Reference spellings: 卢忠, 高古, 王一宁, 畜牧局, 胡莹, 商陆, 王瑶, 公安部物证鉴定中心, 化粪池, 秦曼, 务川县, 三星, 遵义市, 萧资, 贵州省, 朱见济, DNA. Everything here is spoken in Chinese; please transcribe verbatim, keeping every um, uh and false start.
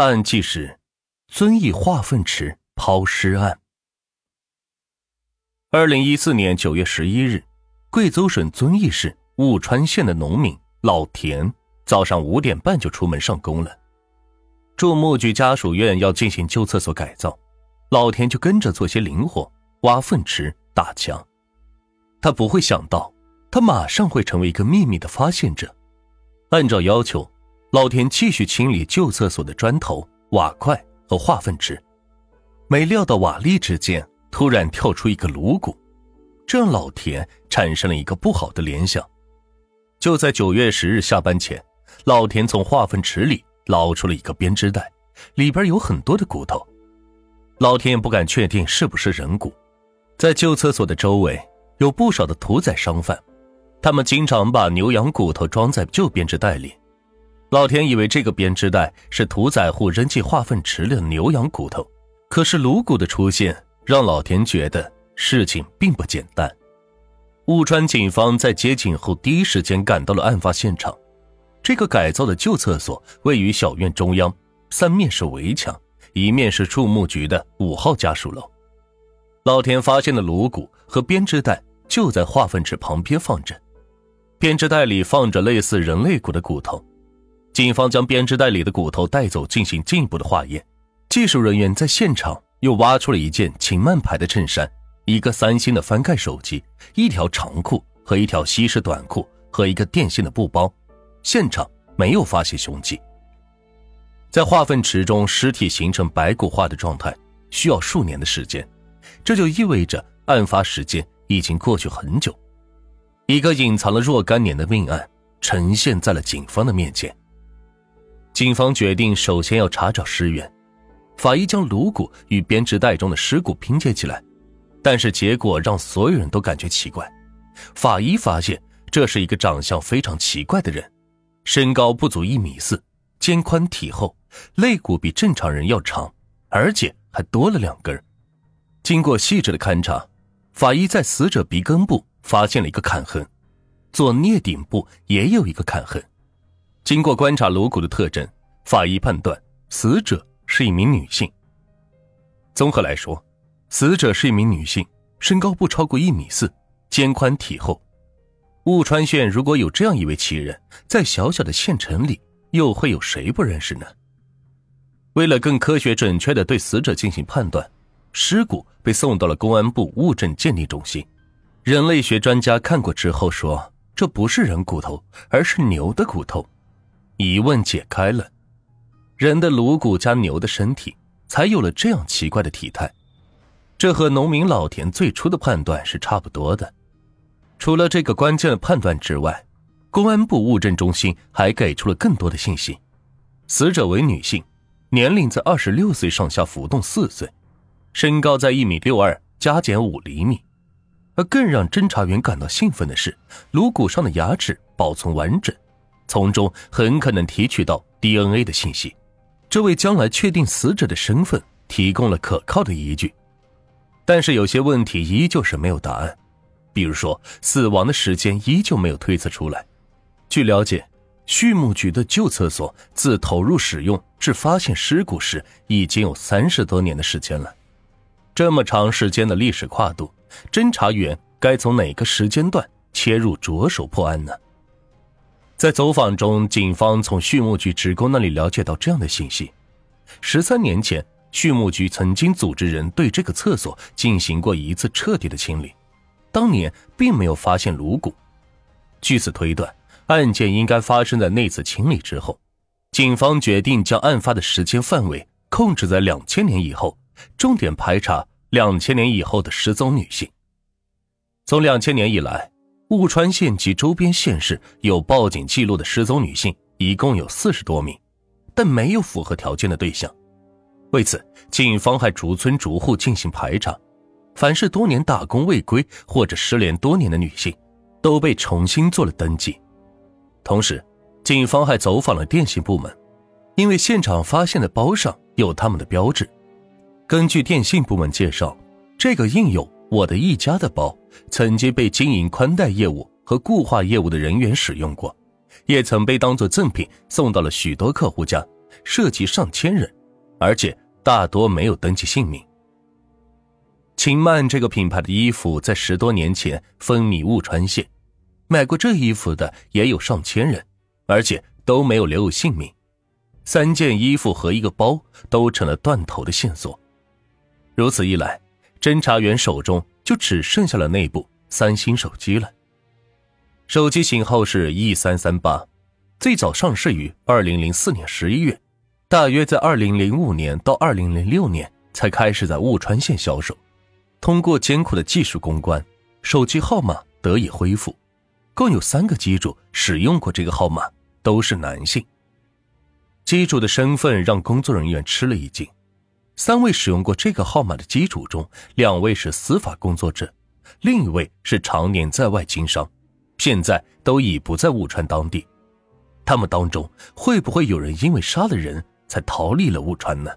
大案纪实：遵义化粪池抛尸案。二零一四年九月十一日，贵州省遵义市务川县的农民老田早上五点半就出门上工了。住牧局家属院要进行旧厕所改造，老田就跟着做些零活，挖粪池、打墙。他不会想到，他马上会成为一个秘密的发现者。按照要求，老田继续清理旧厕所的砖头、瓦块和化粪池，没料到瓦砾之间突然跳出一个颅骨，这让老田产生了一个不好的联想。就在九月十日下班前，老田从化粪池里捞出了一个编织袋，里边有很多的骨头。老田也不敢确定是不是人骨。在旧厕所的周围有不少的屠宰商贩，他们经常把牛羊骨头装在旧编织袋里。老田以为这个编织袋是屠宰户扔进化粪池里的牛羊骨头，可是颅骨的出现让老田觉得事情并不简单。务川警方在接警后第一时间赶到了案发现场。这个改造的旧厕所位于小院中央，三面是围墙，一面是畜牧局的五号家属楼。老田发现的颅骨和编织袋就在化粪池旁边放着，编织袋里放着类似人类骨的骨头。警方将编织袋里的骨头带走进行进一步的化验，技术人员在现场又挖出了一件秦曼牌的衬衫，一个三星的翻盖手机，一条长裤和一条西式短裤和一个电线的布包，现场没有发现凶器。在化粪池中，尸体形成白骨化的状态需要数年的时间，这就意味着案发时间已经过去很久。一个隐藏了若干年的命案呈现在了警方的面前。警方决定首先要查找尸源，法医将颅骨与编织袋中的尸骨拼接起来，但是结果让所有人都感觉奇怪。法医发现这是一个长相非常奇怪的人，身高不足一米四，肩宽体厚，肋骨比正常人要长，而且还多了两根。经过细致的勘查，法医在死者鼻根部发现了一个砍痕，左颞顶部也有一个砍痕。经过观察颅骨的特征，法医判断死者是一名女性。综合来说，死者是一名女性，身高不超过一米四，肩宽体厚。务川县如果有这样一位奇人，在小小的县城里又会有谁不认识呢？为了更科学准确地对死者进行判断，尸骨被送到了公安部物证鉴定中心。人类学专家看过之后说，这不是人骨头，而是牛的骨头。疑问解开了，人的颅骨加牛的身体才有了这样奇怪的体态，这和农民老田最初的判断是差不多的。除了这个关键的判断之外，公安部物证中心还给出了更多的信息。死者为女性，年龄在二十六岁上下浮动四岁，身高在一米六二加减五厘米。而更让侦查员感到兴奋的是，颅骨上的牙齿保存完整，从中很可能提取到 D N A 的信息，这为将来确定死者的身份提供了可靠的依据。但是有些问题依旧是没有答案，比如说死亡的时间依旧没有推测出来。据了解，畜牧局的旧厕所自投入使用至发现尸骨时已经有三十多年的时间了。这么长时间的历史跨度，侦查员该从哪个时间段切入着手破案呢？在走访中，警方从畜牧局职工那里了解到这样的信息。十三年前，畜牧局曾经组织人对这个厕所进行过一次彻底的清理，当年并没有发现颅骨。据此推断，案件应该发生在那次清理之后。警方决定将案发的时间范围控制在两千年以后，重点排查两千年以后的失踪女性。从两千年以来，务川县及周边县市有报警记录的失踪女性一共有四十多名，但没有符合条件的对象。为此，警方还逐村逐户进行排查，凡是多年打工未归或者失联多年的女性都被重新做了登记。同时，警方还走访了电信部门，因为现场发现的包上有他们的标志。根据电信部门介绍，这个印有我的一家的包曾经被经营宽带业务和固话业务的人员使用过，也曾被当作赠品送到了许多客户家，涉及上千人，而且大多没有登记姓名。秦曼这个品牌的衣服在十多年前风靡雾川县，买过这衣服的也有上千人，而且都没有留有姓名。三件衣服和一个包都成了断头的线索。如此一来，侦查员手中就只剩下了那部三星手机了。手机型号是 一三三八， 最早上市于二零零四年十一月，大约在二零零五年到二零零六年才开始在雾川县销售。通过艰苦的技术攻关，手机号码得以恢复，共有三个机主使用过这个号码，都是男性。机主的身份让工作人员吃了一惊，三位使用过这个号码的机主中，两位是司法工作者，另一位是常年在外经商，现在都已不在雾川当地。他们当中会不会有人因为杀了人才逃离了雾川呢？